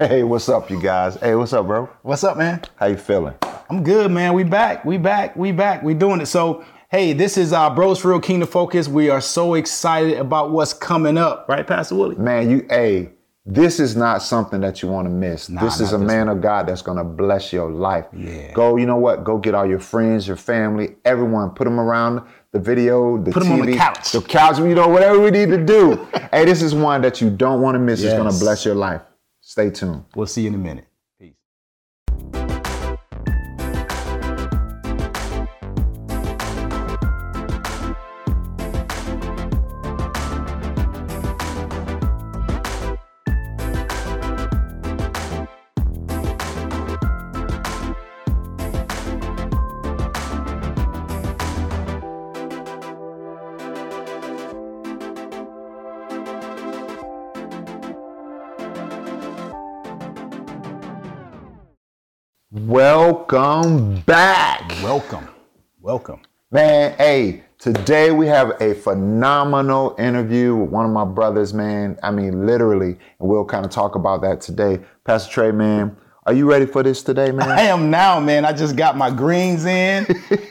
Hey, what's up, you guys? Hey, what's up, bro? What's up, man? How you feeling? I'm good, man. We back. We doing it. So, hey, this is our Bros for Real Kingdom Focus. We are so excited about what's coming up. Right, Pastor Willie? Man, this is not something that you want to miss. This is a man of God that's going to bless your life. Yeah. Go, you know what? Go get all your friends, your family, everyone. Put them around the video, the TV. Put them on the couch. The couch, you know, whatever we need to do. Hey, this is one that you don't want to miss. Yes. It's going to bless your life. Stay tuned. We'll see you in a minute. Peace. Welcome back. Welcome. Man, hey, today we have a phenomenal interview with one of my brothers, man. I mean, literally, and we'll kind of talk about that today. Pastor Trey, man, are you ready for this today, man? I am now, man. I just got my greens in.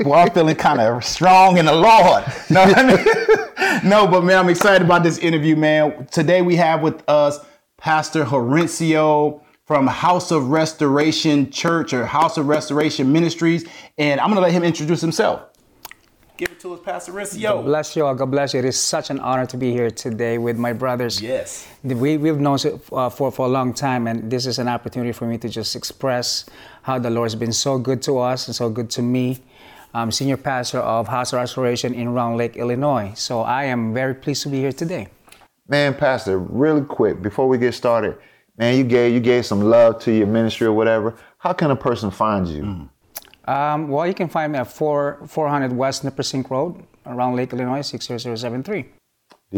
Boy, I'm feeling kind of strong in the Lord. No, I mean, no, but man, I'm excited about this interview, man. Today we have with us Pastor Horencio from House of Restoration Church or House of Restoration Ministries. And I'm going to let him introduce himself. Give it to us, Pastor Horencio. God bless you all. God bless you. It is such an honor to be here today with my brothers. Yes. We've known for a long time, and this is an opportunity for me to just express how the Lord has been so good to us and so good to me. I'm senior pastor of House of Restoration in Round Lake, Illinois. So I am very pleased to be here today. Man, Pastor, really quick, before we get started, man, you gave some love to your ministry or whatever. How can a person find you? Well, you can find me at 400 West Nippersink Road, around Lake, Illinois, 60073. Do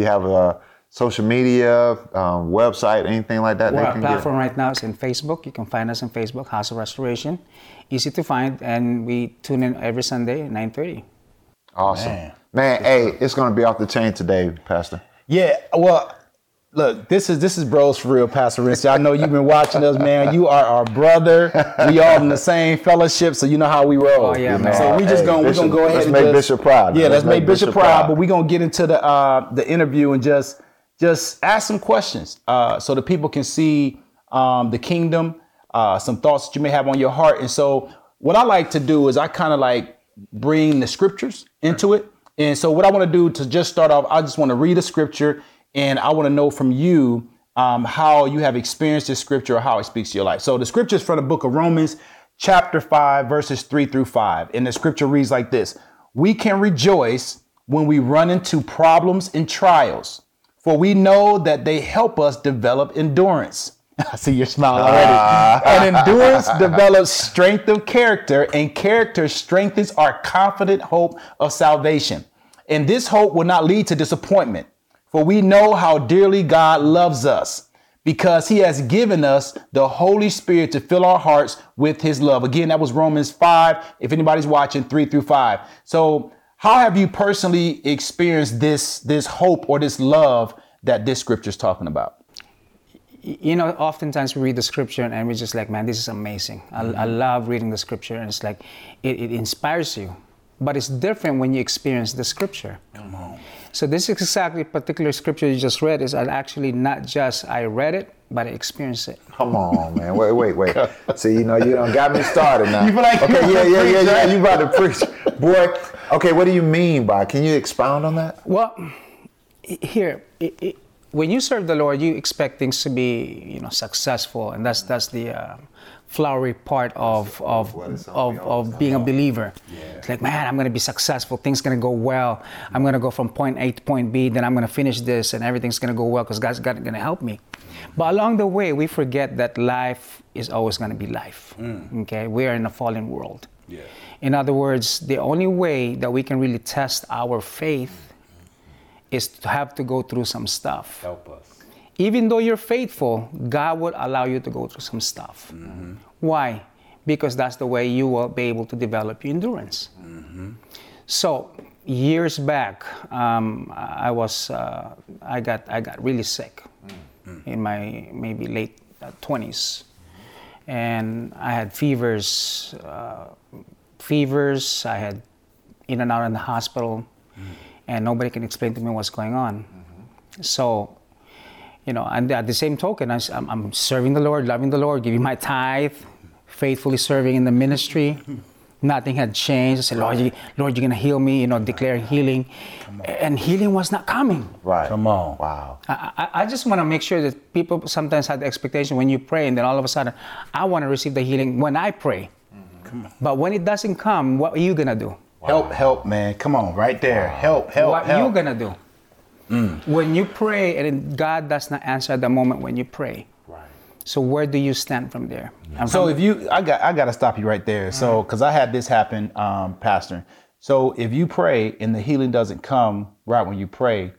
you have a social media, website, anything like that? Well, our platform right now is in Facebook. You can find us on Facebook, House of Restoration. Easy to find, and we tune in every Sunday at 9:30. Awesome. Man, hey, it's going to be off the chain today, Pastor. Yeah, well, look, this is Bros for Real, Pastor Horencio. I know you've been watching us, man. You are our brother. We all in the same fellowship, so you know how we roll. Oh yeah, man. So we just gonna Bishop, we're gonna go ahead and make Bishop proud. Yeah, let's make Bishop proud. But we're gonna get into the interview and just ask some questions so that people can see the kingdom, some thoughts that you may have on your heart. And so what I like to do is I kind of like bring the scriptures into it. And so what I want to do to just start off, I just want to read a scripture. And I want to know from you how you have experienced this scripture or how it speaks to your life. So the scripture is from the book of Romans, chapter 5, verses 3-5. And the scripture reads like this. We can rejoice when we run into problems and trials, for we know that they help us develop endurance. I see your smile already. And endurance develops strength of character, and character strengthens our confident hope of salvation. And this hope will not lead to disappointment. For we know how dearly God loves us because he has given us the Holy Spirit to fill our hearts with his love. Again, that was Romans 5, if anybody's watching, 3-5. So how have you personally experienced this hope or this love that this scripture is talking about? You know, oftentimes we read the scripture and we're just like, man, this is amazing. Mm-hmm. I love reading the scripture, and it's like it inspires you. But it's different when you experience the scripture. Come on. So this is exactly particular scripture you just read is actually not just I read it, but I experienced it. Come on, man. Wait. See, you know, you done got me started now. You feel like okay, yeah, you about to preach. Boy, okay, what do you mean by, can you expound on that? Well, here, when you serve the Lord, you expect things to be, you know, successful. And that's the flowery part of being a believer. Yeah. It's like, man, I'm going to be successful. Things going to go well. I'm going to go from point A to point B. Then I'm going to finish this, and everything's going to go well because God's going to help me. But along the way, we forget that life is always going to be life. Mm. Okay, we are in a fallen world. Yeah. In other words, the only way that we can really test our faith is to have to go through some stuff. Help us. Even though you're faithful, God will allow you to go through some stuff. Mm-hmm. Why? Because that's the way you will be able to develop your endurance. Mm-hmm. So years back, I got really sick in my maybe late 20s. And I had fevers, I had in and out in the hospital, and nobody can explain to me what's going on. Mm-hmm. So, you know, and at the same token, I'm serving the Lord, loving the Lord, giving my tithe, faithfully serving in the ministry. Nothing had changed. I said, Lord, you're going to heal me, you know, declare healing. And healing was not coming. Right. Come on. Wow. I just want to make sure that people sometimes have the expectation when you pray, and then all of a sudden, I want to receive the healing when I pray. Mm-hmm. Come on. But when it doesn't come, what are you going to do? Wow. Help, man. Come on, right there. Wow. Help. What are you going to do? Mm. When you pray, and God does not answer at the moment when you pray. So where do you stand from there? Mm-hmm. So if you, I got to stop you right there. So, because I had this happen, Pastor. So if you pray and the healing doesn't come right when you pray,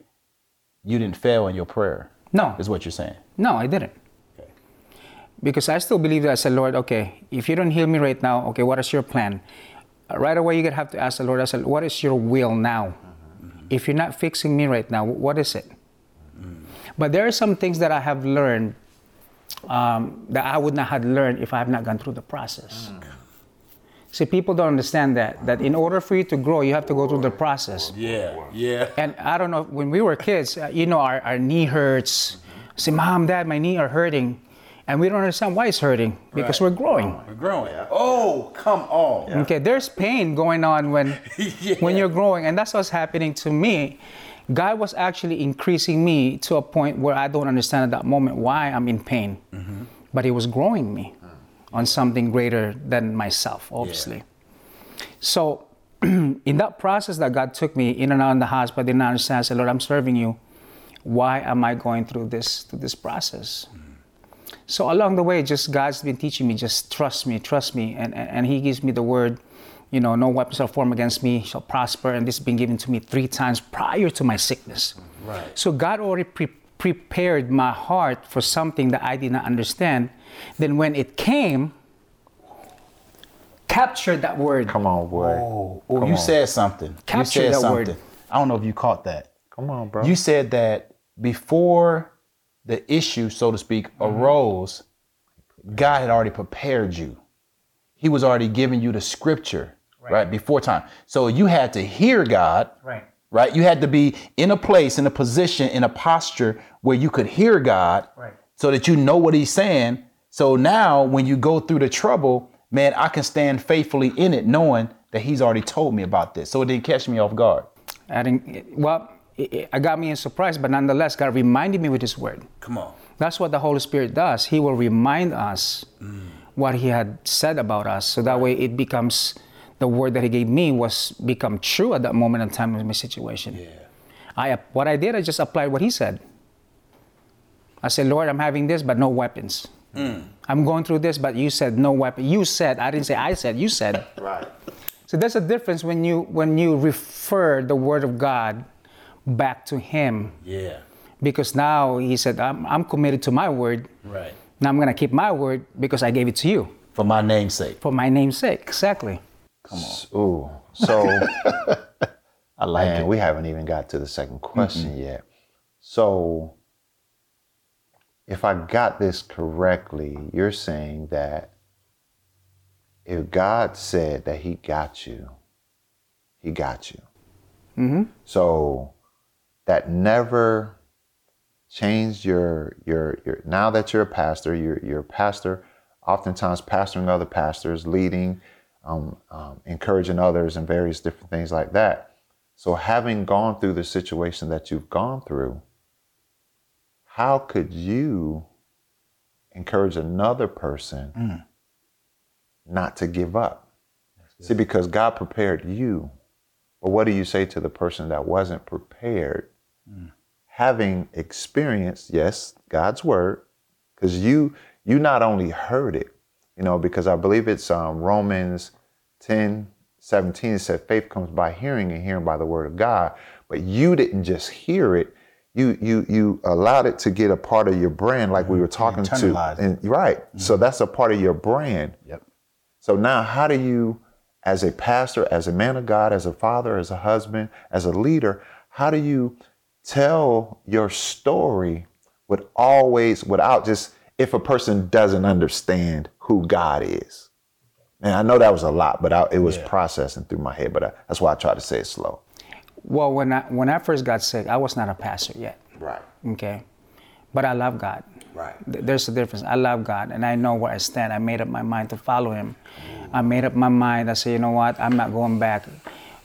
you didn't fail in your prayer. No. Is what you're saying. No, I didn't. Okay. Because I still believe that. I said, Lord, okay, if you don't heal me right now, okay, what is your plan? Right away, you're going to have to ask the Lord, I said, what is your will now? Mm-hmm. If you're not fixing me right now, what is it? Mm-hmm. But there are some things that I have learned that I would not have learned if I have not gone through the process. Mm. See, people don't understand that in order for you to grow, you have to go through the process. Yeah, yeah. And I don't know, when we were kids, you know, our knee hurts. Mm-hmm. Say, Mom, Dad, my knee are hurting. And we don't understand why it's hurting, because right. We're growing. We're growing. Oh, come on. Yeah. Okay, there's pain going on when when you're growing, and that's what's happening to me. God was actually increasing me to a point where I don't understand at that moment why I'm in pain. Mm-hmm. But he was growing me on something greater than myself, obviously. Yeah. So in that process that God took me in and out in the hospital, I didn't understand. I said, Lord, I'm serving you. Why am I going through this process? Mm-hmm. So along the way, just God's been teaching me, just trust me. And he gives me the word. You know, no weapons shall form against me, shall prosper. And this has been given to me 3 times prior to my sickness. Right. So God already prepared my heart for something that I did not understand. Then when it came, captured that word. Come on, boy. Oh, you said something. Captured that word. I don't know if you caught that. Come on, bro. You said that before the issue, so to speak, arose, God had already prepared you. He was already giving you the scripture, right? Before time. So you had to hear God, right? You had to be in a place, in a position, in a posture where you could hear God, right? So that you know what he's saying. So now when you go through the trouble, man, I can stand faithfully in it, knowing that he's already told me about this. So it didn't catch me off guard. I got me in surprise, but nonetheless, God reminded me with his word. Come on. That's what the Holy Spirit does. He will remind us what he had said about us. So that way it becomes, the word that he gave me was become true at that moment in time in my situation. Yeah. What I did, I just applied what he said. I said, Lord, I'm having this, but no weapons. I'm going through this, but you said no weapon. You said, I didn't say I said, you said. Right. So there's a difference when you refer the word of God back to him. Yeah. Because now he said, I'm committed to my word. Right. Now I'm going to keep my word because I gave it to you. For my name's sake. For my name's sake, exactly. Come on. Ooh. So, I like it. We haven't even got to the second question yet. So, if I got this correctly, you're saying that if God said that he got you, he got you. Mm-hmm. So, that never changed your now that you're a pastor, you're a pastor, oftentimes pastoring other pastors, leading, encouraging others and various different things like that. So having gone through the situation that you've gone through, how could you encourage another person not to give up? See, because God prepared you. But what do you say to the person that wasn't prepared? Mm. Having experienced, yes, God's word, because you not only heard it, you know, because I believe it's Romans 10:17, it said, faith comes by hearing and hearing by the word of God. But you didn't just hear it, you allowed it to get a part of your brand, like we were talking to. And, right. Mm-hmm. So that's a part of your brand. Yep. So now how do you, as a pastor, as a man of God, as a father, as a husband, as a leader, how do you tell your story without just if a person doesn't understand who God is. And I know that was a lot, but it was processing through my head. But that's why I try to say it slow. Well, when I first got sick, I was not a pastor yet. Right. Okay. But I love God. Right. There's a difference. I love God, and I know where I stand. I made up my mind to follow Him. Ooh. I made up my mind. I said, you know what? I'm not going back,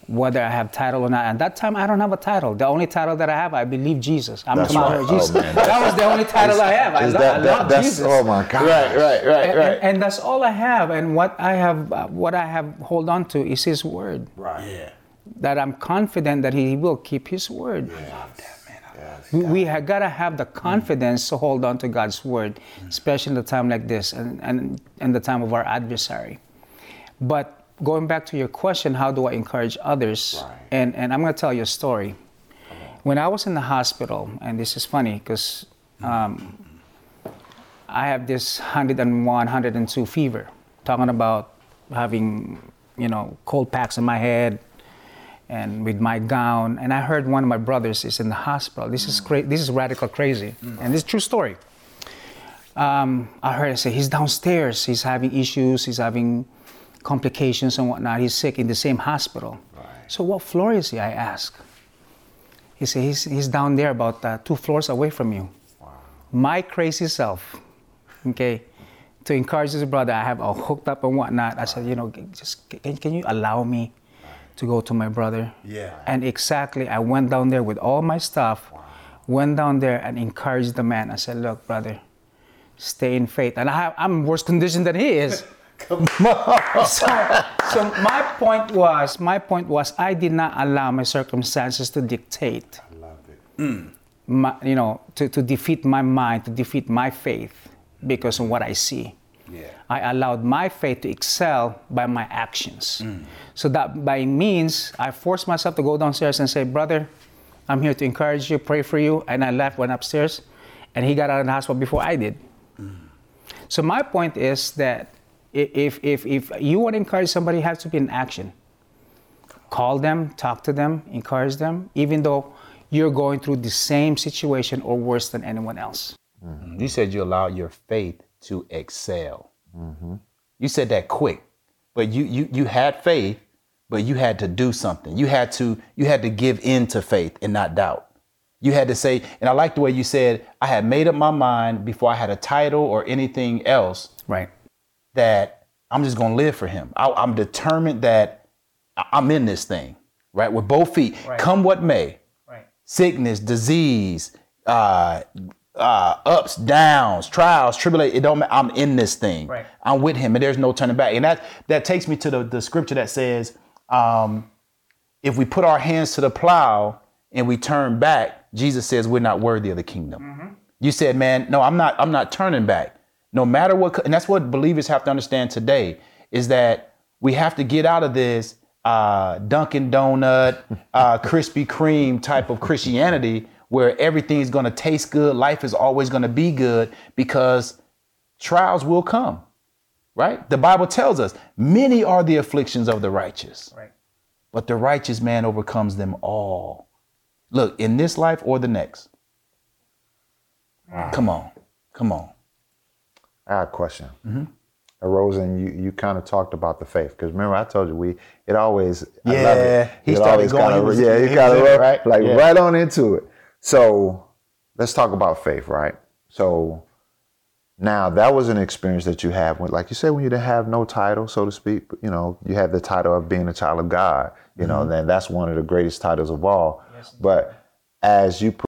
whether I have title or not. At that time, I don't have a title. The only title that I have, I believe Jesus. I'm talking about Jesus. Oh, that was the only title I have. I love Jesus. Oh my God! Right. And that's all I have. And what I have hold on to is His Word. Right. Yeah. That I'm confident that He will keep His Word. Yes. I love that, man. We have got to have the confidence to hold on to God's Word, especially in a time like this and in the time of our adversary. But going back to your question, how do I encourage others? Right. And I'm going to tell you a story. When I was in the hospital, and this is funny because I have this 101, 102 fever, talking about having, cold packs in my head and with my gown. And I heard one of my brothers is in the hospital. This is crazy. This is radical crazy. Mm. And this is a true story. I heard him say, he's downstairs. He's having issues. He's having complications and whatnot. He's sick in the same hospital. Right. So what floor is he, I ask? He said, he's down there about 2 floors away from you. Wow. My crazy self, okay, to encourage this brother, I have all hooked up and whatnot. Wow. I said, just can you allow me to go to my brother? Yeah. And exactly, I went down there with all my stuff, went down there and encouraged the man. I said, look, brother, stay in faith. And I'm worse conditioned than he is. Come on. So my point was, I did not allow my circumstances to dictate. I love it. To defeat my mind, to defeat my faith, because of what I see. Yeah. I allowed my faith to excel by my actions. Mm. So that by means, I forced myself to go downstairs and say, brother, I'm here to encourage you, pray for you. And I left, went upstairs, and he got out of the hospital before I did. Mm. So my point is that if you want to encourage somebody, it has to be in action. Call them, talk to them, encourage them, even though you're going through the same situation or worse than anyone else. Mm-hmm. You said you allowed your faith to excel. Mm-hmm. You said that quick, but you had faith, but you had to do something. You had to give in to faith and not doubt. You had to say, and I like the way you said, I had made up my mind before I had a title or anything else. Right. That I'm just going to live for Him. I'm determined that I'm in this thing, right? With both feet, right. Come what may, right. Sickness, disease, ups, downs, trials, tribulations, it don't matter. I'm in this thing. Right. I'm with Him and there's no turning back. And that takes me to the scripture that says, if we put our hands to the plow and we turn back, Jesus says, we're not worthy of the kingdom. Mm-hmm. You said, man, no, I'm not turning back. No matter what, and that's what believers have to understand today, is that we have to get out of this Dunkin' Donut, Krispy Kreme type of Christianity where everything's going to taste good. Life is always going to be good because trials will come, right? The Bible tells us many are the afflictions of the righteous, right. But the righteous man overcomes them all. Look, in this life or the next. Wow. Come on. I have a question. Mm-hmm. Rosen, you kind of talked about the faith because remember I told you I love it. He started going. Right on into it. So let's talk about faith, right? So now that was an experience that you had when, like you said, when you didn't have no title, so to speak. But, you had the title of being a child of God. You know, and that's one of the greatest titles of all. Yes, but as you